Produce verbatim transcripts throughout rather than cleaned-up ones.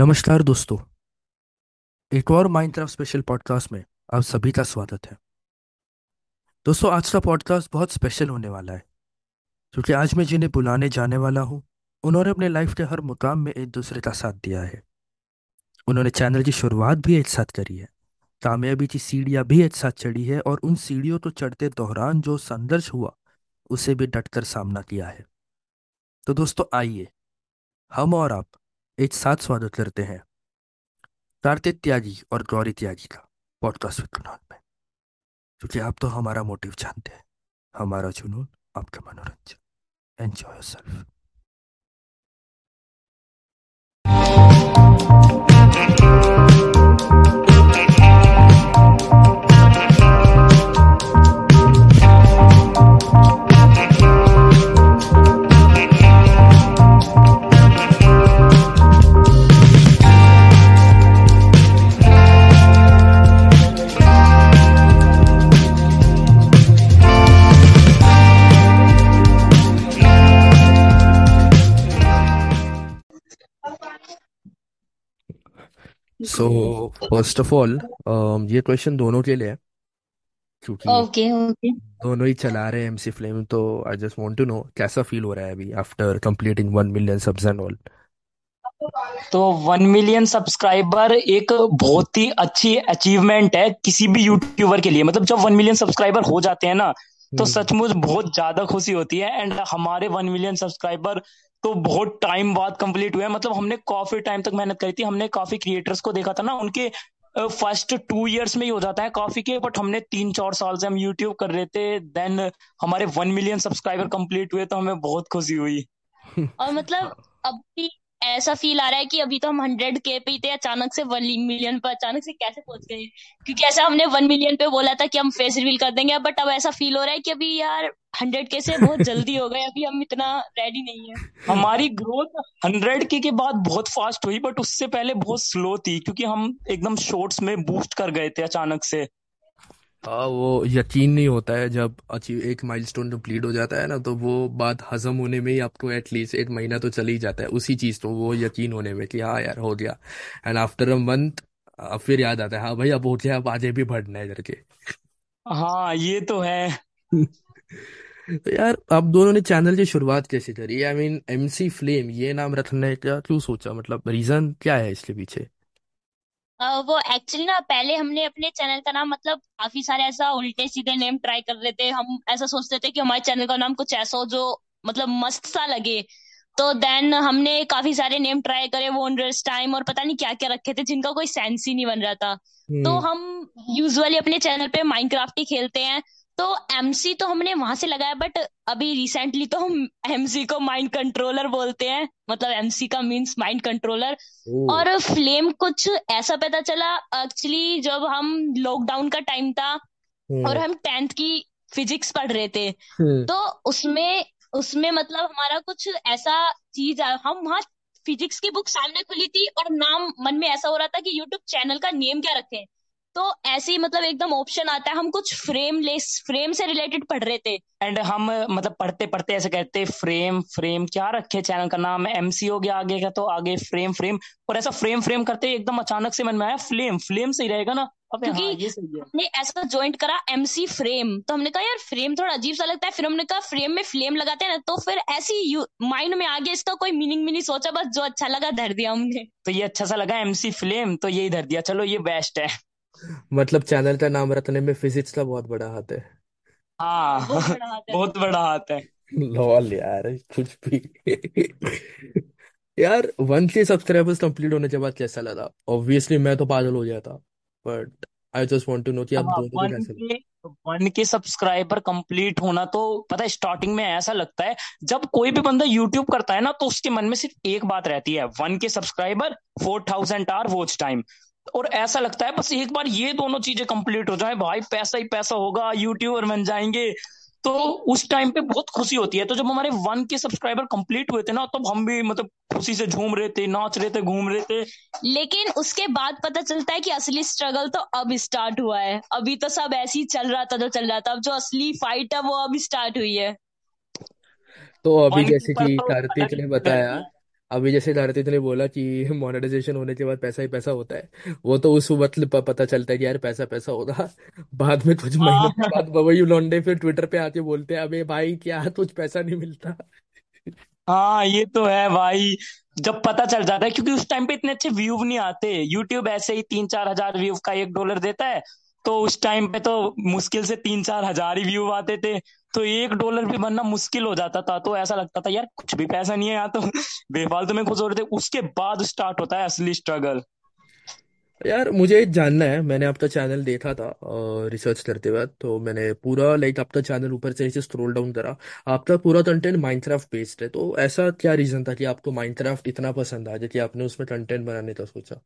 नमस्कार दोस्तों, एक और माइनक्राफ्ट स्पेशल पॉडकास्ट में आप सभी का स्वागत है। दोस्तों, आज का पॉडकास्ट बहुत स्पेशल होने वाला है क्योंकि आज मैं जिन्हें बुलाने जाने वाला हूँ उन्होंने अपने लाइफ के हर मुकाम में एक दूसरे का साथ दिया है। उन्होंने चैनल की शुरुआत भी एक साथ करी है, कामयाबी की सीढ़ियाँ भी एक साथ चढ़ी है और उन सीढ़ियों को चढ़ते दौरान जो संघर्ष हुआ उसे भी डटकर सामना किया है। तो दोस्तों, आइए हम और आप एक साथ स्वागत करते हैं कार्तिक त्यागी और गौरी त्यागी का पॉडकास्ट विद जुनून में, क्योंकि आप तो हमारा मोटिव जानते हैं, हमारा जुनून आपका मनोरंजन। Enjoy yourself. So first of all ये क्वेश्चन दोनों के लिए है क्योंकि ओके ओके दोनों ही चला रहे हैं एमसी फ्लेम। तो I just want to know कैसा फील हो रहा है अभी after completing one million subs and all. तो वन मिलियन सब्सक्राइबर एक बहुत ही अच्छी अचीवमेंट है किसी भी यूट्यूबर के लिए। मतलब जब वन मिलियन सब्सक्राइबर हो जाते हैं ना तो सचमुच बहुत ज्यादा खुशी होती है। एंड हमारे वन मिलियन सब्सक्राइबर तो बहुत टाइम बाद कंप्लीट हुए। मतलब हमने काफी टाइम तक मेहनत करी थी। हमने काफी क्रिएटर्स को देखा था ना, उनके फर्स्ट टू इयर्स में ही हो जाता है काफी के, बट हमने तीन चार साल से हम यूट्यूब कर रहे थे, देन हमारे वन मिलियन सब्सक्राइबर कंप्लीट हुए तो हमें बहुत खुशी हुई। और मतलब अब भी ऐसा फील आ रहा है कि अभी तो हम हंड्रेड के पे थे, अचानक से वन मिलियन पर अचानक से कैसे पहुंच गए, क्योंकि ऐसा हमने वन मिलियन पे बोला था कि हम फेस रिवील कर देंगे, बट अब ऐसा फील हो रहा है कि अभी यार हंड्रेड के से बहुत जल्दी हो गए, अभी हम इतना रेडी नहीं है। हमारी ग्रोथ हंड्रेड के के बाद बहुत फास्ट हुई, बट उससे पहले बहुत स्लो थी क्योंकि हम एकदम शॉर्ट्स में बूस्ट कर गए थे अचानक से। हाँ, वो यकीन नहीं होता है जब अचीव एक माइलस्टोन कंप्लीट हो जाता है ना, तो वो बात हजम होने में ही आपको एटलीस्ट एक महीना तो चल ही जाता है उसी चीज तो, वो यकीन होने में कि हाँ यार हो गया। एंड आफ्टर अ मंथ फिर याद आता है हाँ भाई अब हो गया, अब आगे भी बढ़ना है करके। हाँ ये तो है। तो यार आप दोनों ने चैनल की शुरुआत कैसे करी? आई मीन एमसी फ्लेम ये नाम रखने का क्यों सोचा, मतलब रीजन क्या है इसके पीछे? Uh, वो एक्चुअली ना पहले हमने अपने चैनल का नाम, मतलब काफी सारे ऐसा उल्टे सीधे नेम ट्राई कर रहे थे। हम ऐसा सोचते थे कि हमारे चैनल का नाम कुछ ऐसा हो जो मतलब मस्त सा लगे, तो देन हमने काफी सारे नेम ट्राई करे, वंडर्स टाइम और पता नहीं क्या क्या रखे थे जिनका कोई सेंस ही नहीं बन रहा था। hmm. तो हम यूजुअली अपने चैनल पे माइनक्राफ्ट ही खेलते हैं, तो एमसी तो हमने वहां से लगाया, बट अभी रिसेंटली तो हम एमसी को माइंड कंट्रोलर बोलते हैं। मतलब एमसी का मींस माइंड कंट्रोलर। और फ्लेम कुछ ऐसा पता चला एक्चुअली जब हम लॉकडाउन का टाइम था और हम टेंथ की फिजिक्स पढ़ रहे थे, तो उसमें उसमें मतलब हमारा कुछ ऐसा चीज, हम वहाँ फिजिक्स की बुक सामने खुली थी और नाम मन में ऐसा हो रहा था कि यूट्यूब चैनल का नेम क्या रखें, तो ऐसे ही मतलब एकदम ऑप्शन आता है, हम कुछ फ्रेम लेस फ्रेम से रिलेटेड पढ़ रहे थे एंड हम मतलब पढ़ते पढ़ते ऐसे कहते फ्रेम फ्रेम क्या रखे, चैनल का नाम एमसी हो गया आगे का, तो आगे फ्रेम फ्रेम और ऐसा फ्रेम फ्रेम करते एकदम अचानक से मन में आया फ्लेम फ्लेम सही रहेगा ना, क्योंकि हाँ, हमने ऐसा ज्वाइंट करा एमसी फ्रेम, तो हमने कहा यार फ्रेम थोड़ा अजीब सा लगता है, फिर हमने कहा फ्रेम में फ्लेम लगाते हैं ना, तो फिर ऐसी माइंड में आ गया, इसका कोई मीनिंग भी नहीं सोचा, बस जो अच्छा लगा धर दिया हमने। तो ये अच्छा सा लगा एमसी फ्लेम, तो यही धर दिया, चलो ये बेस्ट है। मतलब चैनल का नाम रखने में फिजिक्स का बहुत बड़ा हाथ है। हाँ बहुत बड़ा हाथ है, लॉल यार कुछ भी। यार वन से सब्सक्राइबर्स कंप्लीट होने के बाद कैसा लगा? ऑब्वियसली मैं तो पागल हो गया था, but I just want to know कि आप दोनों कैसे लगे? वन के सब्सक्राइबर कंप्लीट होना, तो पता है स्टार्टिंग में ऐसा लगता है जब कोई भी बंदा यूट्यूब करता है ना तो उसके मन में सिर्फ एक बात रहती है, one K subscriber four thousand hour watch time, और ऐसा लगता है बस एक बार ये दोनों चीजें कंप्लीट हो जाए भाई पैसा ही पैसा होगा, यूट्यूबर बन जाएंगे, तो उस टाइम पे बहुत खुशी होती है। तो जब हमारे वन के सब्सक्राइबर कंप्लीट हुए थे ना तब तो हम भी मतलब खुशी से झूम रहे थे, नाच रहे थे, घूम रहे थे। लेकिन उसके बाद पता चलता है कि असली स्ट्रगल तो अब स्टार्ट हुआ है, अभी तो सब ऐसे ही चल रहा था जो चल रहा था, अब जो असली फाइट है वो अब स्टार्ट हुई है। तो अभी जैसे कि कार्तिक ने बताया अभी जैसे भारती ने बोला कि मोनेटाइजेशन होने के बाद पैसा ही पैसा होता है, वो तो उस वक्त प- पता चलता है कि यार पैसा पैसा होगा। बाद में कुछ महीनों के हाँ बाद वही लौंडे फिर ट्विटर पे आके बोलते हैं अबे भाई क्या कुछ पैसा नहीं मिलता। हाँ ये तो है भाई, जब पता चल जाता है क्योंकि उस टाइम पे इतने अच्छे व्यू नहीं आते। यूट्यूब ऐसे ही तीन चार हजार व्यू का एक डॉलर देता है, तो उस टाइम पे तो मुश्किल से तीन चार हजार ही व्यू आते थे, तो एक डॉलर भी बनना मुश्किल हो जाता था। तो ऐसा लगता था यार कुछ भी पैसा नहीं है यहाँ, तो बेफालतू में कुछ हो रहे थे। उसके बाद स्टार्ट होता है असली स्ट्रगल। यार मुझे जानना है, मैंने आपका चैनल देखा था रिसर्च करते वक्त, तो मैंने पूरा लाइक आपका चैनल ऊपर से नीचे स्क्रॉल डाउन करा, आपका पूरा कंटेंट माइनक्राफ्ट बेस्ड है, तो ऐसा क्या रीजन था कि आपको माइनक्राफ्ट इतना पसंद आ गया कि आपने उसमें कंटेंट बनाने का सोचा?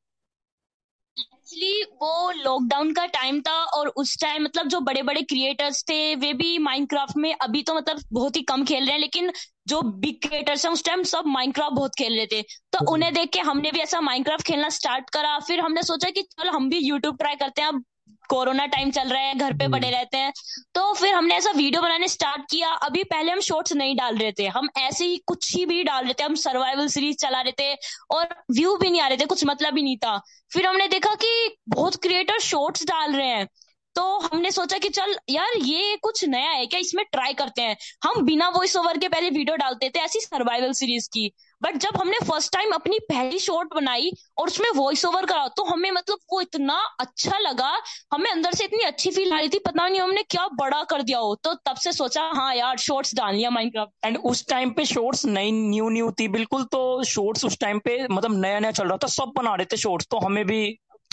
एक्चुअली वो लॉकडाउन का टाइम था, और उस टाइम मतलब जो बड़े बड़े क्रिएटर्स थे वे भी माइनक्राफ्ट में, अभी तो मतलब बहुत ही कम खेल रहे हैं, लेकिन जो बिग क्रिएटर्स हैं उस टाइम सब माइनक्राफ्ट बहुत खेल रहे थे। तो हम्म। उन्हें देख के हमने भी ऐसा माइनक्राफ्ट खेलना स्टार्ट करा। फिर हमने सोचा कि चलो हम भी यूट्यूब ट्राई करते हैं, अब कोरोना टाइम चल रहा है, घर पे हम्म, पड़े रहते हैं। तो फिर हमने ऐसा वीडियो बनाने स्टार्ट किया। अभी पहले हम शॉर्ट्स नहीं डाल रहे थे, हम ऐसे ही कुछ ही भी डाल रहे थे, हम सर्वाइवल सीरीज चला रहे थे और व्यू भी नहीं आ रहे थे, कुछ मतलब ही नहीं था। फिर हमने देखा कि बहुत क्रिएटर शॉर्ट्स डाल रहे हैं, तो हमने सोचा कि चल यार ये कुछ नया है क्या, इसमें ट्राई करते हैं। हम बिना वॉइस ओवर के पहले वीडियो डालते थे ऐसी सर्वाइवल सीरीज की, बट जब हमने फर्स्ट टाइम अपनी पहली शॉर्ट बनाई और उसमें वॉइस ओवर करा, तो हमें मतलब वो इतना अच्छा लगा, हमें अंदर से इतनी अच्छी फील आ रही थी, पता नहीं हमने क्या बड़ा कर दिया हो। तो तब से सोचा हाँ यार शॉर्ट्स डालनी है माइनक्राफ्ट। एंड उस टाइम पे शॉर्ट्स नई न्यू न्यू थी बिल्कुल, तो शॉर्ट्स उस टाइम पे मतलब नया नया चल रहा था, सब बना रहे थे शॉर्ट्स। तो हमें भी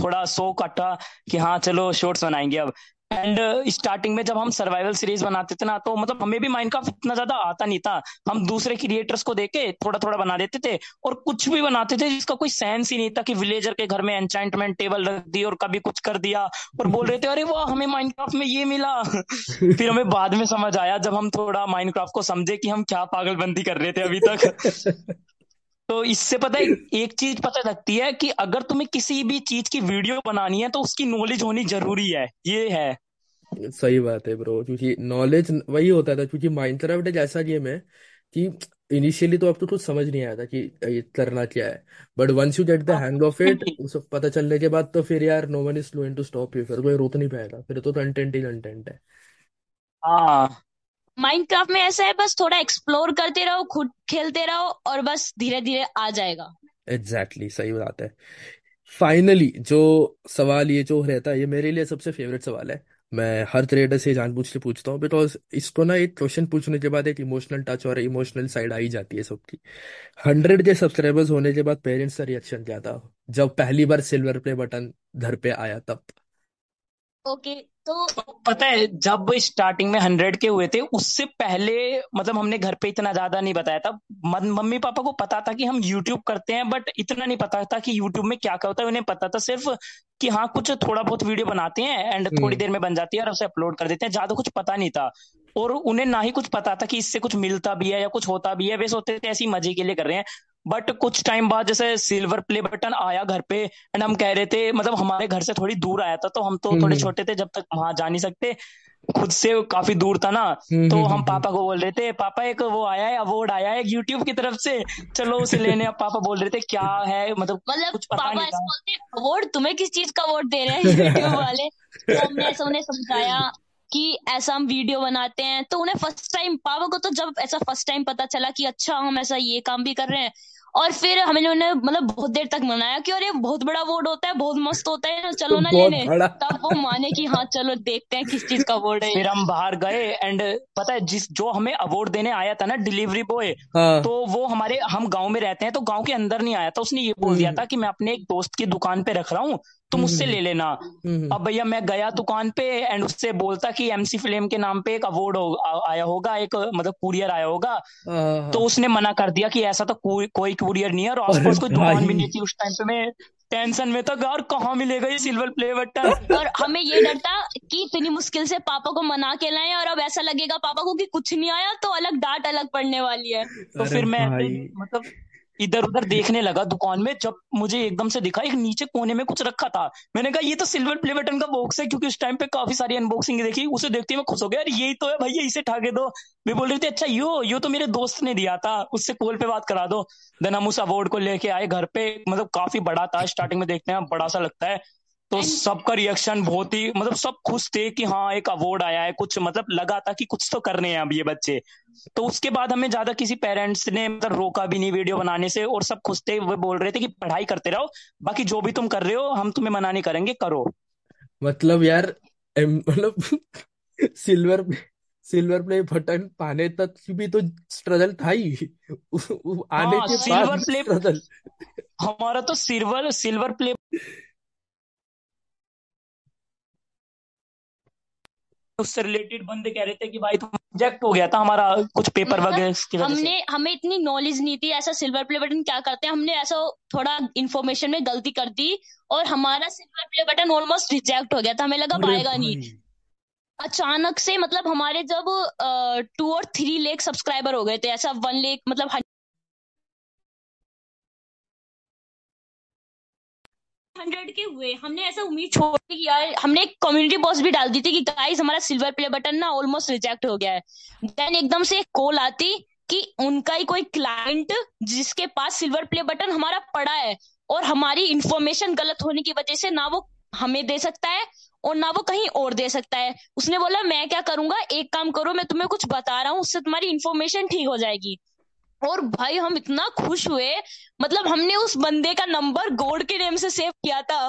थोड़ा शौक अटा कि हाँ चलो शॉर्ट्स बनाएंगे अब। एंड स्टार्टिंग में जब हम सर्वाइवल सीरीज बनाते थे ना, तो मतलब हमें भी माइनक्राफ्ट इतना ज्यादा आता नहीं था, हम दूसरे क्रिएटर्स को देख के थोड़ा थोड़ा बना देते थे और कुछ भी बनाते थे जिसका कोई सेंस ही नहीं था। कि विलेजर के घर में एन्चांटमेंट टेबल रख दी और कभी कुछ कर दिया, और बोल रहे थे अरे वाह हमें माइनक्राफ्ट में ये मिला। फिर हमें बाद में समझ आया जब हम थोड़ा माइनक्राफ्ट को समझे कि हम क्या पागलबंदी कर रहे थे अभी तक। तो इससे पता है एक चीज पता लगती है कि अगर तुम्हें किसी भी चीज की वीडियो बनानी है तो उसकी नॉलेज होनी जरूरी है। ये है सही बात है ब्रो, क्योंकि नॉलेज वही होता था, क्योंकि माइनक्राफ्ट एक ऐसा गेम है कि इनिशियली तो आपको कुछ समझ नहीं आया था कि ये करना क्या है, but once you get the हाँ, हैंग ऑफ इट, definitely। उस पता चलने के बाद तो फिर यार no one is fluent to stop you, फिर कोई रोक नहीं पाएगा, फिर तो कंटेंट ही कंटेंट है। हाँ माइनक्राफ्ट में ऐसा है, बस थोड़ा एक्सप्लोर करते रहो, खुद खेलते रहो, और बस धीरे धीरे आ जाएगा। एग्जैक्टली exactly, सही बात है। फाइनली जो सवाल ये जो रहता है, ये मेरे लिए सबसे फेवरेट सवाल है, मैं हर क्रिएटर से ये जानबूझ के पूछता हूँ, बिकॉज इसको ना एक क्वेश्चन पूछने के बाद एक इमोशनल टच और इमोशनल साइड आ ही जाती है सबकी। हंड्रेड के सब्सक्राइबर्स होने के बाद पेरेंट्स का रिएक्शन क्या था जब पहली बार सिल्वर प्ले बटन घर पे आया तब? ओके तो पता है जब स्टार्टिंग में हंड्रेड के हुए थे उससे पहले मतलब हमने घर पे इतना ज्यादा नहीं बताया था। मम- मम्मी पापा को पता था कि हम यूट्यूब करते हैं, बट इतना नहीं पता था कि यूट्यूब में क्या क्या होता है। उन्हें पता था सिर्फ कि हाँ कुछ थोड़ा बहुत वीडियो बनाते हैं एंड थोड़ी हम्म देर में बन जाती है और उसे अपलोड कर देते हैं, ज्यादा कुछ पता नहीं था। और उन्हें ना ही कुछ पता था कि इससे कुछ मिलता भी है या कुछ होता भी है, वे सोचते थे ऐसे ही मजे के लिए कर रहे हैं। बट कुछ टाइम बाद जैसे सिल्वर प्ले बटन आया घर पे, एंड हम कह रहे थे मतलब हमारे घर से थोड़ी दूर आया था, तो हम तो थोड़े हम्म छोटे थे जब तक वहां जा नहीं सकते, खुद से काफी दूर था ना। हम्म तो हम्म हम हम्म, हम्म। पापा को बोल रहे थे पापा एक वो आया है अवार्ड आया है यूट्यूब की तरफ से, चलो उसे लेने। अब पापा बोल रहे थे क्या है, मतलब मतलब कुछ पता पापा नहीं ऐसे था। बोलते अवार्ड तुम्हें किस चीज का अवार्ड दे रहे हैं यूट्यूब वाले। तो हमने ऐसा उन्हें समझाया कि ऐसा हम वीडियो बनाते हैं, तो उन्हें फर्स्ट टाइम पापा को तो जब ऐसा फर्स्ट टाइम पता चला कि अच्छा हम ऐसा ये काम भी कर रहे हैं। और फिर हमने उन्हें मतलब बहुत देर तक मनाया कि अरे बहुत बड़ा अवार्ड होता है, बहुत मस्त होता है, चलो ना बहुत लेने, बड़ा। तब वो माने कि हाँ चलो देखते हैं किस चीज का अवार्ड है ये। फिर हम बाहर गए एंड पता है जिस जो हमें अवार्ड देने आया था ना डिलीवरी बॉय, तो हाँ वो हमारे हम गांव में रहते हैं तो गांव के अंदर नहीं आया था। उसने ये बोल दिया हम्म था कि मैं अपने एक दोस्त की दुकान पे रख रहा हूँ तुम उससे हम्म ले लेना। हम्म अब भैया मैं गया दुकान पे एंड उससे बोलता कि एमसी फ्लेम के नाम पे एक अवार्ड हो, आ- आया होगा, एक मतलब कुरियर आया होगा। तो हाँ उसने मना कर दिया कि ऐसा तो कोई कोई कुरियर नहीं है, और अरे आसपास कोई दुकान भी भाई नहीं थी। उस टाइम पे मैं टेंशन में था कि यार कहाँ मिलेगा ये सिल्वर प्ले बटन। और हमें ये डर था कि इतनी मुश्किल से पापा को मना के लाए और अब ऐसा लगेगा पापा को कि कुछ नहीं आया, तो अलग डांट अलग पड़ने वाली है। तो अरे फिर मैं ऐसे भाई मतलब इधर उधर देखने लगा दुकान में, जब मुझे एकदम से दिखा एक नीचे कोने में कुछ रखा था। मैंने कहा ये तो सिल्वर प्ले बटन का बॉक्स है, क्योंकि उस टाइम पे काफी सारी अनबॉक्सिंग देखी। उसे देखते हुए खुश हो गया, यही तो है भैया, इसे ठाके दो। मैं बोल रहे थे अच्छा यो यो तो मेरे दोस्त ने दिया था, उससे कॉल पे बात करा दो। देन हम उस अवार्ड को लेके आए घर पे, मतलब काफी बड़ा था, स्टार्टिंग में देखते हैं बड़ा सा लगता है, तो सबका रिएक्शन बहुत ही, मतलब सब खुश थे कि हाँ एक अवार्ड आया है, कुछ मतलब लगा था कि कुछ तो करने हैं अब ये बच्चे। तो उसके बाद हमें ज्यादा किसी पेरेंट्स ने मतलब रोका भी नहीं वीडियो बनाने से, और सब खुश थे। वो बोल रहे थे कि पढ़ाई करते रहो, बाकी जो भी तुम कर रहे हो हम तुम्हें मना नहीं करेंगे, करो। मतलब यार मतलब सिल्वर सिल्वर प्ले बटन पाने तक भी तो स्ट्रगल था ही, आने हाँ, के बाद स्ट्रगल हमारा तो सिल्वर सिल्वर प्ले उससे रिलेटेड बंदे कह रहे थे कि भाई तुम रिजेक्ट हो गया था हमारा कुछ पेपर वगैरह। हमने हमें इतनी नॉलेज नहीं थी ऐसा सिल्वर प्ले बटन क्या करते हैं, हमने ऐसा थोड़ा इन्फॉर्मेशन में गलती कर दी और हमारा silver play button almost reject हो गया था। हमें लगा पाएगा नहीं। अचानक से मतलब हमारे जब टू और थ्री लाख सब्सक्राइबर हो गए थे, ऐसा वन लाख मतलब हंड्रेड के हुए, हमने ऐसा उम्मीद छोड़ दी यार। हमने एक कम्युनिटी पोस्ट भी डाल दी थी कि गाइस हमारा सिल्वर प्ले बटन ना ऑलमोस्ट रिजेक्ट हो गया है। देन एकदम से एक कॉल आती कि उनका ही कोई क्लाइंट जिसके पास सिल्वर प्ले बटन हमारा पड़ा है और हमारी इंफॉर्मेशन गलत होने की वजह से ना वो हमें दे सकता है और ना वो कहीं और दे सकता है। उसने बोला मैं क्या करूंगा, एक काम करो मैं तुम्हें कुछ बता रहा हूँ, उससे तुम्हारी इन्फॉर्मेशन ठीक हो जाएगी। और भाई हम इतना खुश हुए, मतलब हमने उस बंदे का नंबर गॉड के नेम से सेव किया था।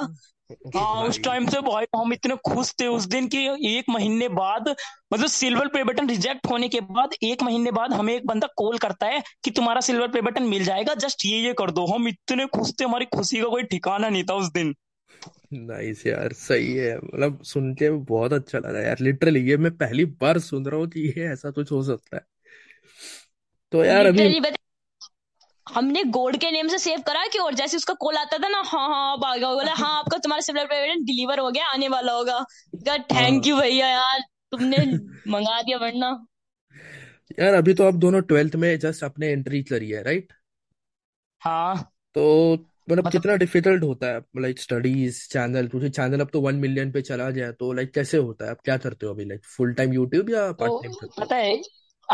हाँ उस टाइम से भाई हम इतने खुश थे उस दिन कि एक महीने बाद, मतलब सिल्वर प्ले बटन रिजेक्ट होने के बाद एक महीने बाद हमें एक बंदा कॉल करता है कि तुम्हारा सिल्वर प्ले बटन मिल जाएगा, जस्ट ये ये कर दो। हम इतने खुश थे, हमारी खुशी का कोई ठिकाना नहीं था उस दिन। नाइस यार, सही है, मतलब सुन के बहुत अच्छा लगा यार। लिटरली ये मैं पहली बार सुन रहा हूँ कि ये ऐसा कुछ हो सकता है। तो यार अभी हमने गोड के नेम से सेव करा कि, और जैसे उसका कॉल आता था ना, हाँ हाँ अब आ गया, बोला हाँ आपका तुम्हारा सिल्वर प्ले बटन डिलीवर हो गया, आने वाला होगा। थैंक यू भैया यार, तुमने मंगा दिया वरना। यार अभी तो आप दोनों ट्वेल्थ में जस्ट अपने एंट्री करी है, राइट? हाँ। तो मतलब कितना डिफिकल्ट होता है लाइक स्टडीज, चैनल, क्योंकि चैनल अब तो वन मिलियन पे चला गया, तो लाइक कैसे होता है, आप क्या करते हो अभी, लाइक फुल टाइम यूट्यूब या पार्ट टाइम करते हो? पता है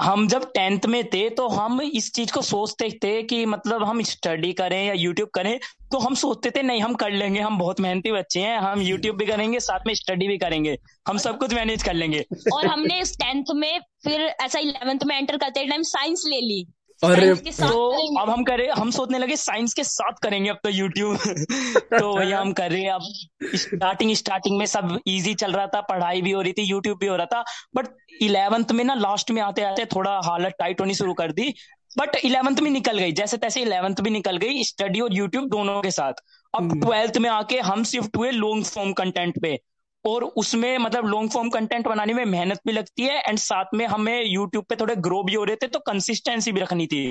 हम जब टेंथ में थे तो हम इस चीज को सोचते थे कि मतलब हम स्टडी करें या यूट्यूब करें, तो हम सोचते थे नहीं हम कर लेंगे, हम बहुत मेहनती बच्चे हैं, हम यूट्यूब भी करेंगे साथ में स्टडी भी करेंगे, हम सब कुछ मैनेज कर लेंगे। और हमने टेंथ में फिर ऐसा इलेवेंथ में एंटर करते टाइम साइंस ले ली, अरे तो अब हम करे हम सोचने लगे साइंस के साथ करेंगे अब तो यूट्यूब। तो वही हम कर रहे हैं अब। स्टार्टिंग स्टार्टिंग में सब इजी चल रहा था, पढ़ाई भी हो रही थी, यूट्यूब भी हो रहा था, बट इलेवेंथ में ना लास्ट में आते आते थोड़ा हालत टाइट होनी शुरू कर दी। बट इलेवेंथ में निकल गई, जैसे तैसे इलेवेंथ भी निकल गई, स्टडी और यूट्यूब दोनों के साथ। अब ट्वेल्थ में आके हम शिफ्ट हुए लॉन्ग फॉर्म कंटेंट पे, और उसमें मतलब लॉन्ग फॉर्म कंटेंट बनाने में मेहनत भी लगती है, एंड साथ में हमें यूट्यूब पे थोड़े ग्रो भी हो रहे थे, तो कंसिस्टेंसी भी रखनी थी।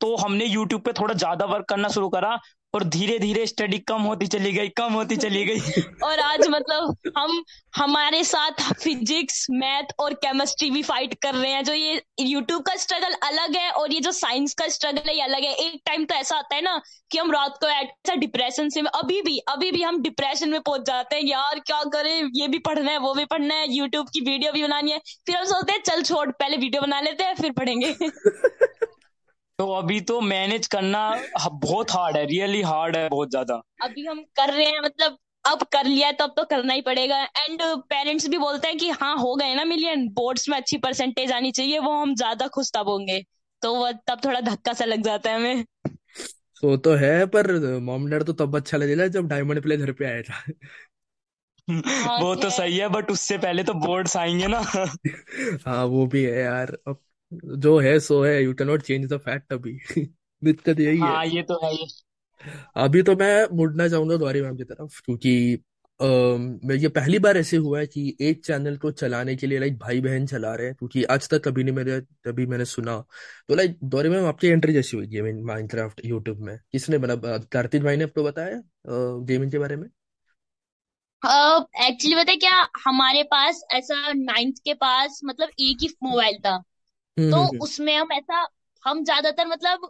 तो हमने यूट्यूब पे थोड़ा ज्यादा वर्क करना शुरू करा, और धीरे धीरे स्टडी कम होती चली गई कम होती चली गई और आज मतलब हम हमारे साथ फिजिक्स, मैथ और केमिस्ट्री भी फाइट कर रहे हैं। जो ये यूट्यूब का स्ट्रगल अलग है और ये जो साइंस का स्ट्रगल है ये अलग है। एक टाइम तो ऐसा आता है ना कि हम रात को ऐसा डिप्रेशन से, अभी भी अभी भी हम डिप्रेशन में पहुंच जाते हैं, यार क्या करें, ये भी पढ़ना है वो भी पढ़ना है, यूट्यूब की वीडियो भी बनानी है, फिर हम सोचते हैं चल छोड़ पहले वीडियो बना लेते हैं फिर पढ़ेंगे। तो अभी तो मैनेज करना बहुत हार्ड है, रियली हार्ड है, बहुत ज्यादा। अभी हम कर रहे हैं, मतलब अब कर लिया तो अब तो करना ही पड़ेगा। एंड पेरेंट्स भी बोलते हैं कि हाँ हो गए ना मिलियन, बोर्ड्स में अच्छी परसेंटेज आनी चाहिए, वो हम ज्यादा खुश तब होंगे, तो वो तब थोड़ा धक्का सा लग जाता है हमें। वो तो है, पर मॉम डैड तो तब अच्छा लगेगा जब डायमंड प्ले घर पे आएगा। वो तो सही है, बट उससे पहले तो बोर्ड्स आएंगे ना। हाँ वो भी है यार, अब जो है सो है, you can not change the fact. अभी दिक्कत यही है। हाँ ये तो है। अभी तो मैं मुड़ना चाहूंगा द्वारी मैम की तरफ, क्योंकि मैं ये पहली बार ऐसे हुआ है कि एक चैनल को चलाने के लिए लाइक भाई बहन चला रहे हैं, क्योंकि आज तक कभी नहीं मेरे कभी मैंने सुना। तो लाइक द्वारी मैम आपकी एंट्री जैसी हुई गेमिंग माइनक्राफ्ट यूट्यूब में, किसने बना? कार्तिक भाई ने आपको बताया गेमिंग के बारे में? एक्चुअली पता क्या, हमारे पास ऐसा नाइन्थ के पास मतलब एक ही मोबाइल था, तो उसमें हम ऐसा हम ज्यादातर मतलब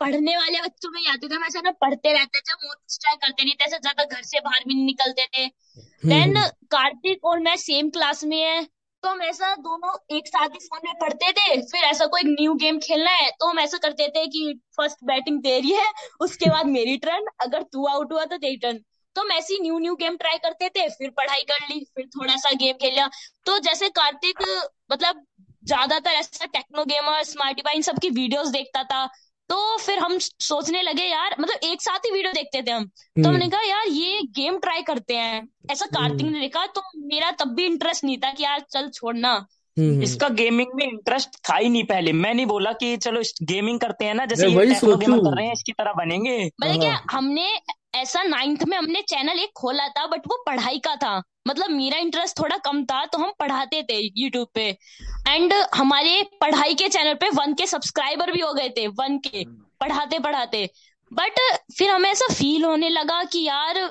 पढ़ने वाले बच्चों में याद था हम ऐसा ना पढ़ते रहते थे, मोड स्ट्राइक करते नहीं थे, ज्यादा घर से बाहर भी नहीं निकलते थे। देन कार्तिक और मैं सेम क्लास में है तो हम ऐसा दोनों एक साथ ही फोन में पढ़ते थे। फिर ऐसा कोई न्यू गेम खेलना है तो हम ऐसा करते थे कि फर्स्ट बैटिंग तेरी है, उसके बाद मेरी टर्न, अगर तू आउट हुआ तो तेरी टर्न। तो हम ऐसी न्यू न्यू गेम ट्राई करते थे, फिर पढ़ाई कर ली, फिर थोड़ा सा गेम खेला। तो जैसे कार्तिक मतलब ज्यादातर ऐसा टेक्नो गेमर्स, स्मार्टीफाइन, सबकी वीडियोस देखता था। तो फिर हम सोचने लगे यार, मतलब एक साथ ही वीडियो देखते थे हम, तो हमने कहा यार ये गेम ट्राई करते हैं। ऐसा कार्तिक ने देखा तो मेरा तब भी इंटरेस्ट नहीं था कि यार चल छोड़ना, इसका गेमिंग में इंटरेस्ट था ही नहीं पहले। मैं नहीं बोला कि चलो गेमिंग करते हैं ना, जैसे टेक्नो गेमर कर रहे हैं इसकी तरह बनेंगे। मतलब क्या हमने ऐसा नाइन्थ में हमने चैनल एक खोला था, बट वो पढ़ाई का था। मतलब मेरा इंटरेस्ट थोड़ा कम था तो हम पढ़ाते थे यूट्यूब पे, एंड हमारे पढ़ाई के चैनल पे वन के सब्सक्राइबर भी हो गए थे, वन के पढ़ाते पढ़ाते। बट फिर हमें ऐसा फील होने लगा कि यार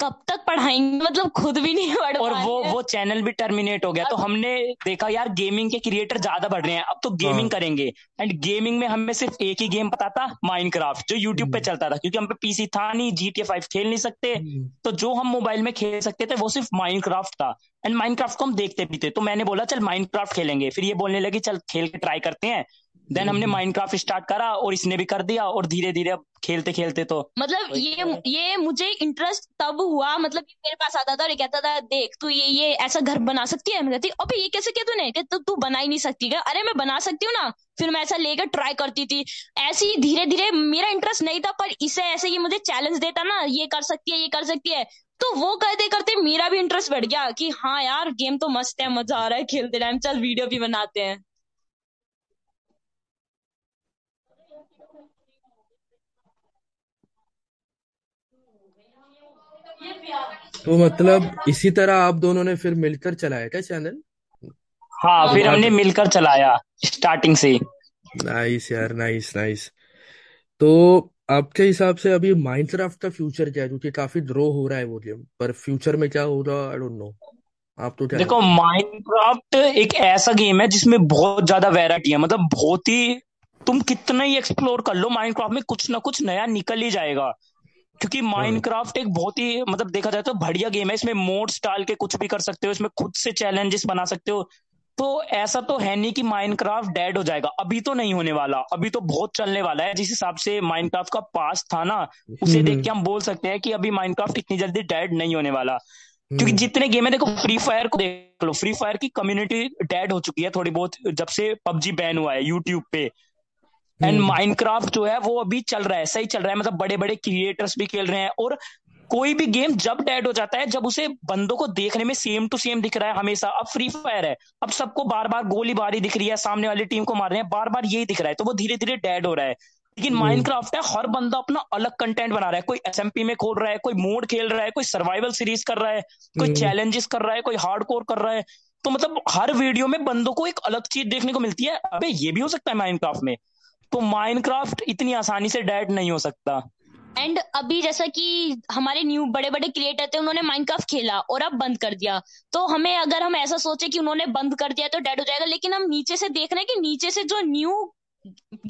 कब तक पढ़ाएंगे, मतलब खुद भी नहीं पढ़ और वो वो चैनल भी टर्मिनेट हो गया। तो हमने देखा यार गेमिंग के क्रिएटर ज्यादा बढ़ रहे हैं, अब तो गेमिंग करेंगे। एंड गेमिंग में हमें सिर्फ एक ही गेम पता था, माइनक्राफ्ट, जो यूट्यूब पे चलता था, क्योंकि हम पे पीसी था नहीं, जीटीए फाइव खेल नहीं सकते, तो जो हम मोबाइल में खेल सकते थे वो सिर्फ माइनक्राफ्ट था। एंड माइनक्राफ्ट को हम देखते भी थे, तो मैंने बोला चल माइनक्राफ्ट खेलेंगे। फिर ये बोलने लगी चल खेल के ट्राई करते हैं। देन हमने माइनक्राफ्ट स्टार्ट करा और इसने भी कर दिया, और धीरे धीरे खेलते खेलते तो मतलब ये ये मुझे इंटरेस्ट तब हुआ। मतलब मेरे पास आता था और ये कहता था देख तू ये ये ऐसा घर बना सकती है। मैं कहती अबे ये कैसे किया तूने? कहता तू बना ही नहीं सकती। क्या? अरे मैं बना सकती हूँ ना। फिर मैं ऐसा लेकर ट्राई करती थी। ऐसे ही धीरे धीरे मेरा इंटरेस्ट नहीं था, पर इसे ऐसे ही मुझे चैलेंज देता ना, ये कर सकती है, ये कर सकती है, तो वो करते करते मेरा भी इंटरेस्ट बढ़ गया कि हाँ यार गेम तो मस्त है, मजा आ रहा है खेलते टाइम, चल वीडियो भी बनाते हैं। तो मतलब इसी तरह आप दोनों ने फिर मिलकर चलाया क्या चैनल? हाँ, फिर हमने मिलकर चलाया स्टार्टिंग से। नाइस यार, नाइस नाइस। तो आपके हिसाब से अभी माइनक्राफ्ट का फ्यूचर क्या है, क्योंकि काफी ग्रो हो रहा है वो गेम, पर फ्यूचर में क्या होगा आई डोंट नो। आप तो क्या देखो, माइनक्राफ्ट एक ऐसा गेम है जिसमें बहुत ज्यादा वैरायटी है, मतलब बहुत ही, तुम कितना ही एक्सप्लोर कर लो माइनक्राफ्ट में कुछ ना कुछ नया निकल ही जाएगा। क्योंकि माइनक्राफ्ट एक बहुत ही, मतलब देखा जाए तो बढ़िया गेम है, इसमें मोड्स डाल के कुछ भी कर सकते हो, इसमें खुद से चैलेंजेस बना सकते हो। तो ऐसा तो है नहीं कि माइनक्राफ्ट डेड हो जाएगा, अभी तो नहीं होने वाला, अभी तो बहुत चलने वाला है। जिस हिसाब से माइनक्राफ्ट का पास्ट था ना, उसे देख के हम बोल सकते हैं कि अभी माइनक्राफ्ट इतनी जल्दी डेड नहीं होने वाला। क्योंकि जितने गेम है देखो, फ्री फायर को देख लो, फ्री फायर की कम्युनिटी डेड हो चुकी है थोड़ी बहुत जब से पबजी बैन हुआ है यूट्यूब पे। एंड माइनक्राफ्ट जो है वो अभी चल रहा है, सही चल रहा है, मतलब बड़े बड़े क्रिएटर्स भी खेल रहे हैं। और कोई भी गेम जब डेड हो जाता है जब उसे बंदों को देखने में सेम टू सेम दिख रहा है हमेशा। अब फ्री फायर है, अब सबको बार बार गोली बारी दिख रही है, सामने वाली टीम को मार रहे हैं, बार बार यही दिख रहा है, तो वो धीरे धीरे डेड हो रहा है। लेकिन माइनक्राफ्ट है, हर बंदा अपना अलग कंटेंट बना रहा है, कोई एसएमपी में खोल रहा है, कोई मोड खेल रहा है, कोई सर्वाइवल सीरीज कर रहा है, कोई चैलेंजेस कर रहा है, कोई हार्डकोर कर रहा है। तो मतलब हर वीडियो में बंदों को एक अलग चीज देखने को मिलती है, अबे ये भी हो सकता है माइनक्राफ्ट में। तो माइनक्राफ्ट इतनी आसानी से डेड नहीं हो सकता। एंड अभी जैसा कि हमारे न्यू बड़े बड़े क्रिएटर थे, उन्होंने माइनक्राफ्ट खेला और अब बंद कर दिया, तो हमें अगर हम ऐसा सोचे कि उन्होंने बंद कर दिया तो डेड हो जाएगा, लेकिन हम नीचे से देख रहे हैं कि नीचे से जो न्यू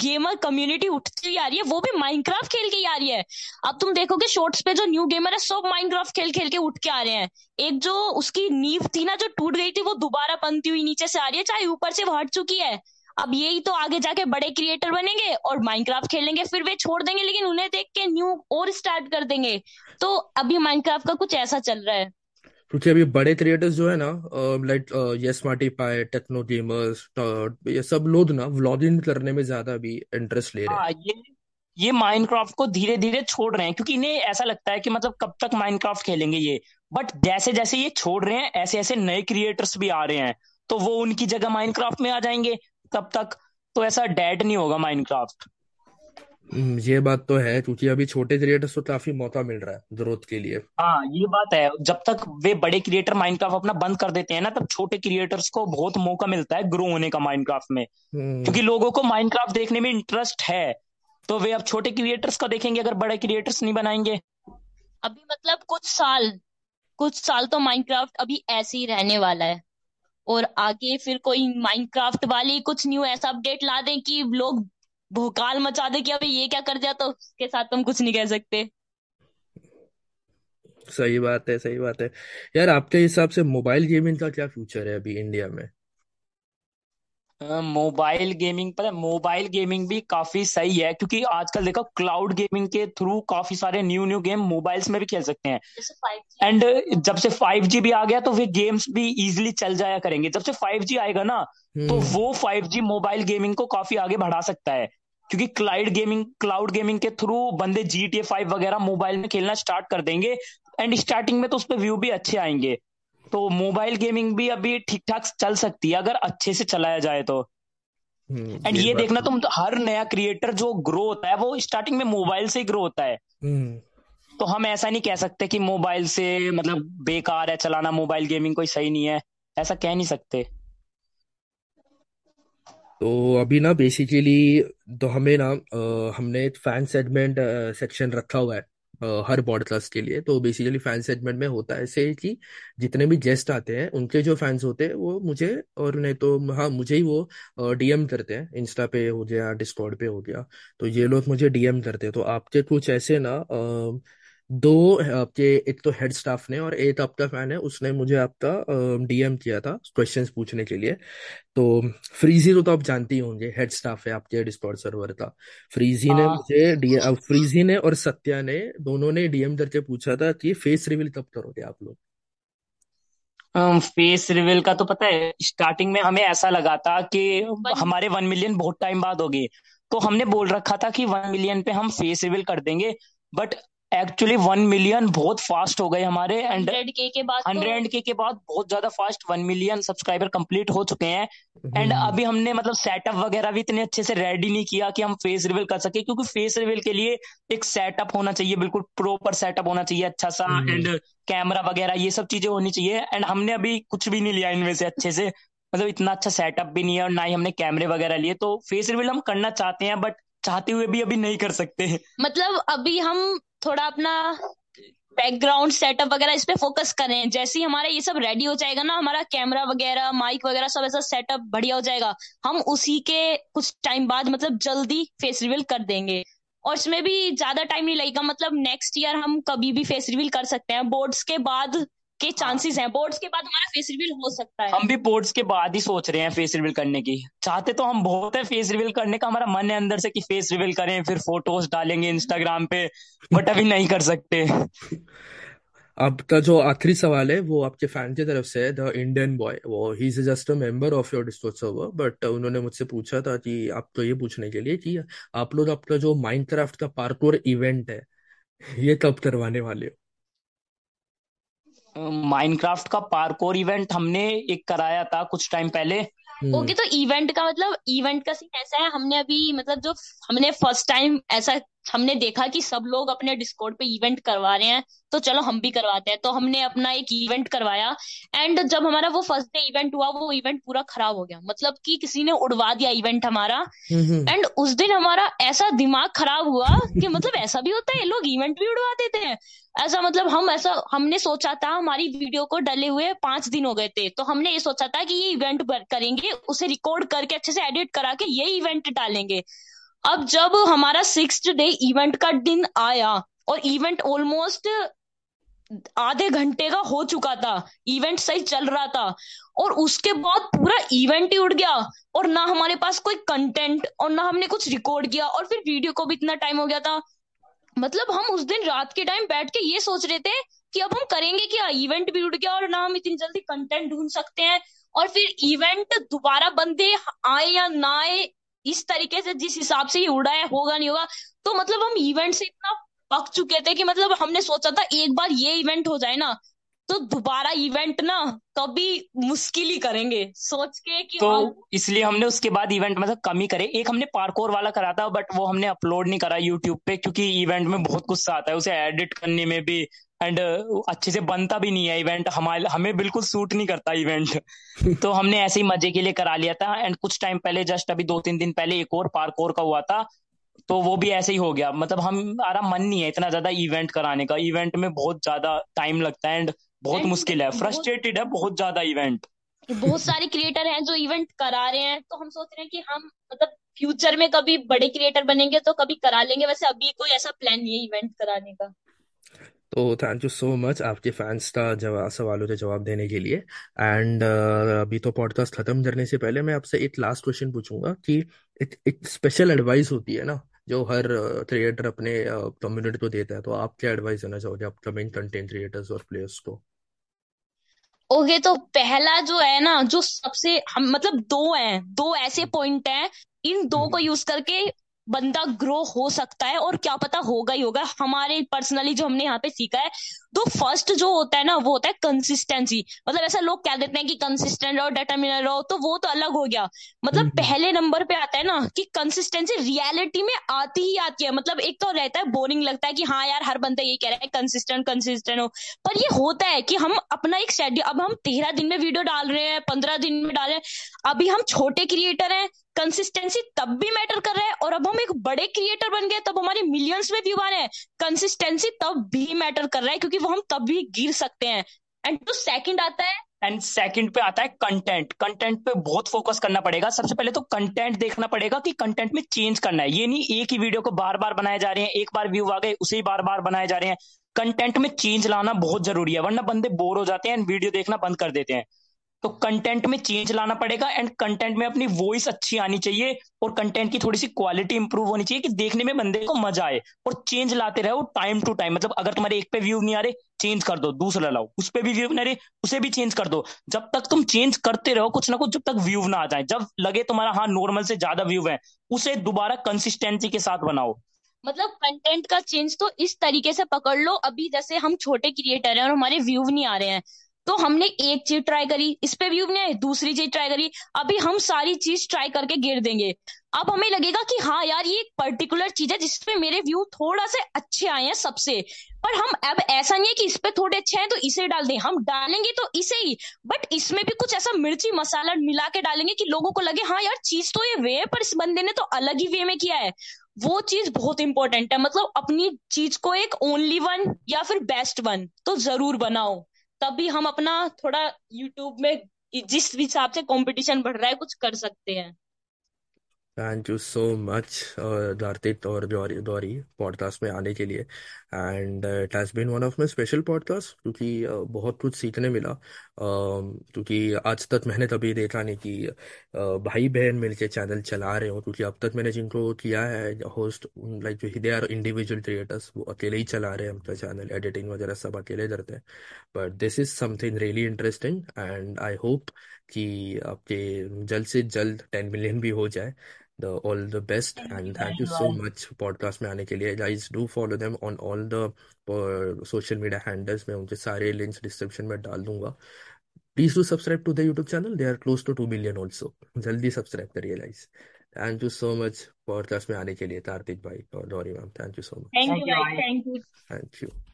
गेमर कम्युनिटी उठती हुई आ रही है वो भी माइनक्राफ्ट खेल के आ रही है। अब तुम देखोगे शॉर्ट्स पे जो न्यू गेमर है सब माइनक्राफ्ट खेल खेल के उठ के आ रहे हैं। एक जो उसकी नींव थी ना, जो टूट गई थी, वो दोबारा बनती हुई नीचे से आ रही है, चाहे ऊपर से वो हट चुकी है। अब यही तो आगे जाके बड़े क्रिएटर बनेंगे और माइनक्राफ्ट खेलेंगे, फिर वे छोड़ देंगे, लेकिन उन्हें देख के न्यू और स्टार्ट कर देंगे। तो अभी माइनक्राफ्ट का कुछ ऐसा चल रहा है, क्योंकि अभी बड़े क्रिएटर्स जो है ना, लाइक ये स्मार्टीफाई, टेक्नो गेमर्स, ये सब लोग ना व्लॉगिंग करने में ज्यादा भी इंटरेस्ट ले रहे हैं। ये ये माइनक्राफ्ट को धीरे धीरे छोड़ रहे हैं, क्योंकि इन्हें ऐसा लगता है कि मतलब कब तक माइनक्राफ्ट खेलेंगे ये। बट जैसे जैसे ये छोड़ रहे हैं, ऐसे ऐसे नए क्रिएटर्स भी आ रहे हैं, तो वो उनकी जगह माइनक्राफ्ट में आ जाएंगे तब तक, तो ऐसा डेड नहीं होगा माइनक्राफ्ट। ये बात तो है, क्योंकि अभी छोटे क्रिएटर्स को काफी मौका मिल रहा है ग्रोथ के लिए। हाँ, ये बात है, जब तक वे बड़े क्रिएटर माइनक्राफ्ट अपना बंद कर देते हैं ना, तब छोटे क्रिएटर्स को बहुत मौका मिलता है ग्रो होने का माइनक्राफ्ट में, क्योंकि लोगों को माइनक्राफ्ट देखने में इंटरेस्ट है, तो वे अब छोटे क्रिएटर्स का देखेंगे अगर बड़े क्रिएटर्स नहीं बनाएंगे। अभी मतलब कुछ साल कुछ साल तो माइनक्राफ्ट अभी ऐसे ही रहने वाला है, और आगे फिर कोई माइनक्राफ्ट वाले कुछ न्यू ऐसा अपडेट ला दें कि लोग भोकाल मचा दे कि अभी ये क्या कर दिया, तो उसके साथ तुम कुछ नहीं कह सकते। सही बात है, सही बात है यार। आपके हिसाब से मोबाइल गेमिंग का क्या फ्यूचर है अभी इंडिया में? मोबाइल गेमिंग पर मोबाइल गेमिंग भी काफी सही है, क्योंकि आजकल देखो क्लाउड गेमिंग के थ्रू काफी सारे न्यू न्यू गेम मोबाइल्स में भी खेल सकते हैं। एंड जब से फाइव जी भी आ गया तो वे गेम्स भी इजीली चल जाया करेंगे। जब से फाइव जी आएगा ना तो वो फाइव जी मोबाइल गेमिंग को काफी आगे बढ़ा सकता है, क्योंकि क्लाउड गेमिंग क्लाउड गेमिंग के थ्रू बंदे जी टी ए फाइव वगैरह मोबाइल में खेलना स्टार्ट कर देंगे। एंड स्टार्टिंग में तो उस पर व्यू भी अच्छे आएंगे, तो मोबाइल गेमिंग भी अभी ठीक ठाक चल सकती है अगर अच्छे से चलाया जाए तो। एंड ये, ये देखना तुम तो हर नया क्रिएटर जो ग्रो होता है वो स्टार्टिंग में मोबाइल से ही ग्रो होता है। तो हम ऐसा नहीं कह सकते कि मोबाइल से मतलब बेकार है चलाना, मोबाइल गेमिंग कोई सही नहीं है, ऐसा कह नहीं सकते। तो अभी ना बेसिकली तो हमें ना अ, हमने फैन सेगमेंट सेक्शन रखा हुआ है अ, हर पॉडकास्ट के लिए। तो बेसिकली फैन सेगमेंट में होता है ऐसे कि जितने भी गेस्ट आते हैं उनके जो फैंस होते हैं वो मुझे और नहीं तो हाँ मुझे ही वो डीएम करते हैं, इंस्टा पे हो गया, डिस्कॉर्ड पे हो गया, तो ये लोग मुझे डीएम करते हैं। तो आपके कुछ ऐसे ना अ, दो आपके, एक तो हेड स्टाफ ने और एक आपका फैन है, उसने मुझे आपका डीएम किया था क्वेश्चंस पूछने के लिए। तो फ्रीजी तो आप जानते ही होंगे, हेड स्टाफ है आपके डिस्कॉर्ड सर्वर का। फ्रीजी ने मुझे डीएम फ्रीजी ने और सत्या ने दोनों ने डीएम करके पूछा था कि फेस रिवील कब करोगे आप लोग? फेस रिवील का तो पता है स्टार्टिंग में हमें ऐसा लगा था कि हमारे वन मिलियन बहुत टाइम बाद होगी, तो हमने बोल रखा था कि वन मिलियन पे हम फेस रिवील कर देंगे। बट एक्चुअली वन मिलियन बहुत फास्ट हो गए हमारे, एंड हंड्रेड के के बाद हंड्रेड के के बाद बहुत ज्यादा fast one million subscriber complete हो चुके हैं। एंड अभी हमने मतलब सेटअप वगैरह भी इतने अच्छे से रेडी नहीं किया कि हम फेस रिवील कर सके, क्योंकि फेस रिवील के लिए एक सेटअप होना चाहिए, बिल्कुल प्रॉपर सेटअप होना चाहिए अच्छा सा, एंड कैमरा वगैरह ये सब चीजें होनी चाहिए। एंड हमने अभी कुछ भी नहीं लिया इनमें से अच्छे से, मतलब इतना अच्छा सेटअप भी नहीं है और ना ही हमने कैमरे वगैरह लिए। तो फेस रिवील हम करना चाहते हैं बट चाहते हुए भी अभी नहीं कर सकते हैं। मतलब अभी हम थोड़ा अपना बैकग्राउंड सेटअप वगैरह इस पे फोकस करें, जैसे ही हमारा ये सब रेडी हो जाएगा ना, हमारा कैमरा वगैरह माइक वगैरह सब ऐसा सेटअप बढ़िया हो जाएगा, हम उसी के कुछ टाइम बाद मतलब जल्दी फेस रिवील कर देंगे। और इसमें भी ज्यादा टाइम नहीं लगेगा, मतलब नेक्स्ट ईयर हम कभी भी फेस रिवील कर सकते हैं। बोर्ड्स के बाद के चांसेस हैं, बोर्ड्स के बाद हमारा फेस रिवील हो सकता है। हम भी बोर्ड्स के बाद ही सोच रहे हैं फेस रिवील करने की, चाहते तो हम बहुत है फेस रिवील करने का, हमारा मन है अंदर से कि फेस रिवील करें, फिर फोटोज डालेंगे इंस्टाग्राम पे, बट अभी नहीं कर सकते। आपका जो आखिरी सवाल है वो आपके फैन की तरफ से है, द इंडियन बॉय, वो ही is just a member of your Discord server, but उन्होंने मुझसे पूछा था कि आपको ये पूछने के लिए कि आप लोग आपका जो माइनक्राफ्ट का पार्कोर इवेंट है ये कब करवाने वाले हो? माइनक्राफ्ट का पार्कोर इवेंट हमने एक कराया था कुछ टाइम पहले। ओके okay, तो इवेंट का मतलब इवेंट का सीन ऐसा है, हमने अभी मतलब जो हमने फर्स्ट टाइम ऐसा हमने देखा कि सब लोग अपने डिस्कॉर्ड पे इवेंट करवा रहे हैं तो चलो हम भी करवाते हैं, तो हमने अपना एक इवेंट करवाया। एंड जब हमारा वो फर्स्ट डे इवेंट हुआ वो इवेंट पूरा खराब हो गया, मतलब कि किसी ने उड़वा दिया इवेंट हमारा। एंड उस दिन हमारा ऐसा दिमाग खराब हुआ कि मतलब ऐसा भी होता है, लोग इवेंट भी उड़वा देते हैं ऐसा। मतलब हम ऐसा हमने सोचा था, हमारी वीडियो को डले हुए पांच दिन हो गए थे, तो हमने ये सोचा था कि ये इवेंट करेंगे, उसे रिकॉर्ड करके अच्छे से एडिट करा के ये इवेंट डालेंगे। अब जब हमारा सिक्स्थ डे इवेंट का दिन आया और इवेंट ऑलमोस्ट आधे घंटे का हो चुका था, इवेंट सही चल रहा था, और उसके बाद पूरा इवेंट ही उड़ गया और ना हमारे पास कोई कंटेंट और ना हमने कुछ रिकॉर्ड किया, और फिर वीडियो को भी इतना टाइम हो गया था। मतलब हम उस दिन रात के टाइम बैठ के ये सोच रहे थे कि अब हम करेंगे क्या, इवेंट भी उड़ गया और ना हम इतनी जल्दी कंटेंट ढूंढ सकते हैं, और फिर इवेंट दोबारा बंदे आए या ना आए इस तरीके से जिस हिसाब से ये उड़ा है होगा नहीं होगा। तो मतलब हम इवेंट से इतना पक चुके थे कि मतलब हमने सोचा था एक बार ये इवेंट हो जाए ना तो दोबारा इवेंट ना कभी मुश्किल ही करेंगे सोच के कि तो हाँ। इसलिए हमने उसके बाद इवेंट मतलब कम ही करे। एक हमने पार्कोर वाला करा था बट वो हमने अपलोड नहीं करा यूट्यूब पे, क्योंकि इवेंट में बहुत गुस्सा आता है उसे एडिट करने में भी, एंड अच्छे से बनता भी नहीं है इवेंट, हमारे हमें बिल्कुल सूट नहीं करता इवेंट। तो हमने ऐसे ही मजे के लिए करा लिया था। एंड कुछ टाइम पहले जस्ट अभी दो तीन दिन पहले एक और पार्कोर का हुआ था, तो वो भी ऐसे ही हो गया। मतलब हमारा मन नहीं है इतना ज्यादा इवेंट कराने का, इवेंट में बहुत ज्यादा टाइम लगता है एंड बहुत मुश्किल है, फ्रस्ट्रेटेड है बहुत ज्यादा इवेंट। बहुत सारे क्रिएटर हैं जो इवेंट करा रहे हैं, तो हम सोच रहे हैं कि हम मतलब फ्यूचर में कभी बड़े क्रिएटर बनेंगे तो कभी करा लेंगे, वैसे अभी कोई ऐसा प्लान नहीं है इवेंट कराने का। तो थैंक यू सो मच आपके फैंस का जवाब सवालों के जवाब देने के लिए। एंड uh, अभी तो पॉडकास्ट खत्म करने से पहले मैं आपसे एक लास्ट क्वेश्चन पूछूंगा कि एक एक स्पेशल एडवाइस होती है ना जो हर क्रिएटर अपने कम्युनिटी को देता है, तो आप क्या एडवाइस देना चाहोगे अपकमिंग कंटेंट क्रिएटर्स और प्लेयर्स को? ओके, तो पहला जो है ना, जो सबसे हम मतलब दो हैं, दो ऐसे पॉइंट हैं, इन दो को यूज करके बंदा ग्रो हो सकता है और क्या पता होगा ही होगा। हमारे पर्सनली जो हमने यहाँ पे सीखा है, तो फर्स्ट जो होता है ना वो होता है कंसिस्टेंसी। मतलब ऐसा लोग कह देते हैं कि कंसिस्टेंट रहो, डिटरमिनेंट रहो, तो वो तो अलग हो गया। मतलब पहले नंबर पे आता है ना कि कंसिस्टेंसी रियलिटी में आती ही आती है। मतलब एक तो रहता है बोरिंग लगता है कि हाँ यार हर बंदा ये कह रहा है कंसिस्टेंट कंसिस्टेंट हो, पर ये होता है कि हम अपना एक शेड्यूल, अब हम तेरह दिन में वीडियो डाल रहे हैं, पंद्रह दिन में डाल रहे हैं, अभी हम छोटे क्रिएटर हैं, कंसिस्टेंसी तब भी मैटर कर रहा है, और अब हम एक बड़े क्रिएटर बन गए, तब हमारे मिलियंस में व्यू आ रहे हैं, कंसिस्टेंसी तब भी मैटर कर रहा है क्योंकि वो हम तब भी गिर सकते हैं। एंड जो सेकंड आता है एंड सेकंड पे आता है कंटेंट। कंटेंट पे बहुत फोकस करना पड़ेगा। सबसे पहले तो कंटेंट देखना पड़ेगा कि कंटेंट में चेंज करना है, ये नहीं एक ही वीडियो को बार बार बनाए जा रहे हैं, एक बार व्यू आ गए उसे ही बार बार बनाए जा रहे हैं। कंटेंट में चेंज लाना बहुत जरूरी है, वरना बंदे बोर हो जाते हैं एंड वीडियो देखना बंद कर देते हैं। तो कंटेंट में चेंज लाना पड़ेगा एंड कंटेंट में अपनी वॉइस अच्छी आनी चाहिए और कंटेंट की थोड़ी सी क्वालिटी इंप्रूव होनी चाहिए कि देखने में बंदे को मजा आए, और चेंज लाते रहो टाइम टू टाइम। मतलब अगर तुम्हारे एक पे व्यू नहीं आ रहे चेंज कर दो, दूसरा लाओ, उस पे भी व्यू नहीं आ रहे उसे भी चेंज कर दो। जब तक तुम चेंज करते रहो कुछ ना कुछ, जब तक व्यू ना आ जाए, जब लगे तुम्हारा हाँ नॉर्मल से ज्यादा व्यू है, उसे दोबारा कंसिस्टेंसी के साथ बनाओ। मतलब कंटेंट का चेंज तो इस तरीके से पकड़ लो, अभी जैसे हम छोटे क्रिएटर हैं और हमारे व्यू नहीं आ रहे हैं, तो हमने एक चीज ट्राई करी, इस पे व्यू नहीं आए, दूसरी चीज ट्राई करी, अभी हम सारी चीज ट्राई करके गिर देंगे। अब हमें लगेगा कि हाँ यार ये एक पर्टिकुलर चीज है जिसपे मेरे व्यू थोड़ा से अच्छे आए हैं सबसे, पर हम अब ऐसा नहीं है कि इस पे थोड़े अच्छे हैं तो इसे डाल दें, हम डालेंगे तो इसे ही, बट इसमें भी कुछ ऐसा मिर्ची मसाला मिला के डालेंगे कि लोगों को लगे हाँ यार चीज तो ये वे है पर इस बंदे ने तो अलग ही वे में किया है। वो चीज बहुत इंपॉर्टेंट है। मतलब अपनी चीज को एक ओनली वन या फिर बेस्ट वन तो जरूर बनाओ, तभी हम अपना थोड़ा YouTube में जिस हिसाब से कंपटीशन बढ़ रहा है कुछ कर सकते हैं। Thank you so much Kartik और गौरी पॉडकास्ट में आने के लिए। And it has been one of my special podcast क्योंकि uh, बहुत कुछ सीखने मिला, uh, क्योंकि आज तक मैंने कभी देखा नहीं कि uh, भाई बहन मिलके चैनल चला रहे हो, क्योंकि अब तक मैंने जिनको किया है होस्ट लाइक जो दे आर इंडिविजुअल क्रिएटर्स वो अकेले ही चला रहे हैं उनका चैनल, एडिटिंग वगैरह सब अकेले करते हैं, but this is something really interesting and I hope कि आपके जल्द से जल्द टेन मिलियन भी हो जाए। The, all the best and thank you so much podcast में आने के लिए। Guys do follow them on all the uh, social media handles, मैं उनके सारे links description में डाल दूंगा। Please do subscribe to the YouTube channel, they are close to two million also, जल्दी सब्सक्राइब करिए guys। Thank you so much podcast में आने के लिए कार्तिक भाई और Gauri ma'am, thank you so much, thank you, thank you, thank you.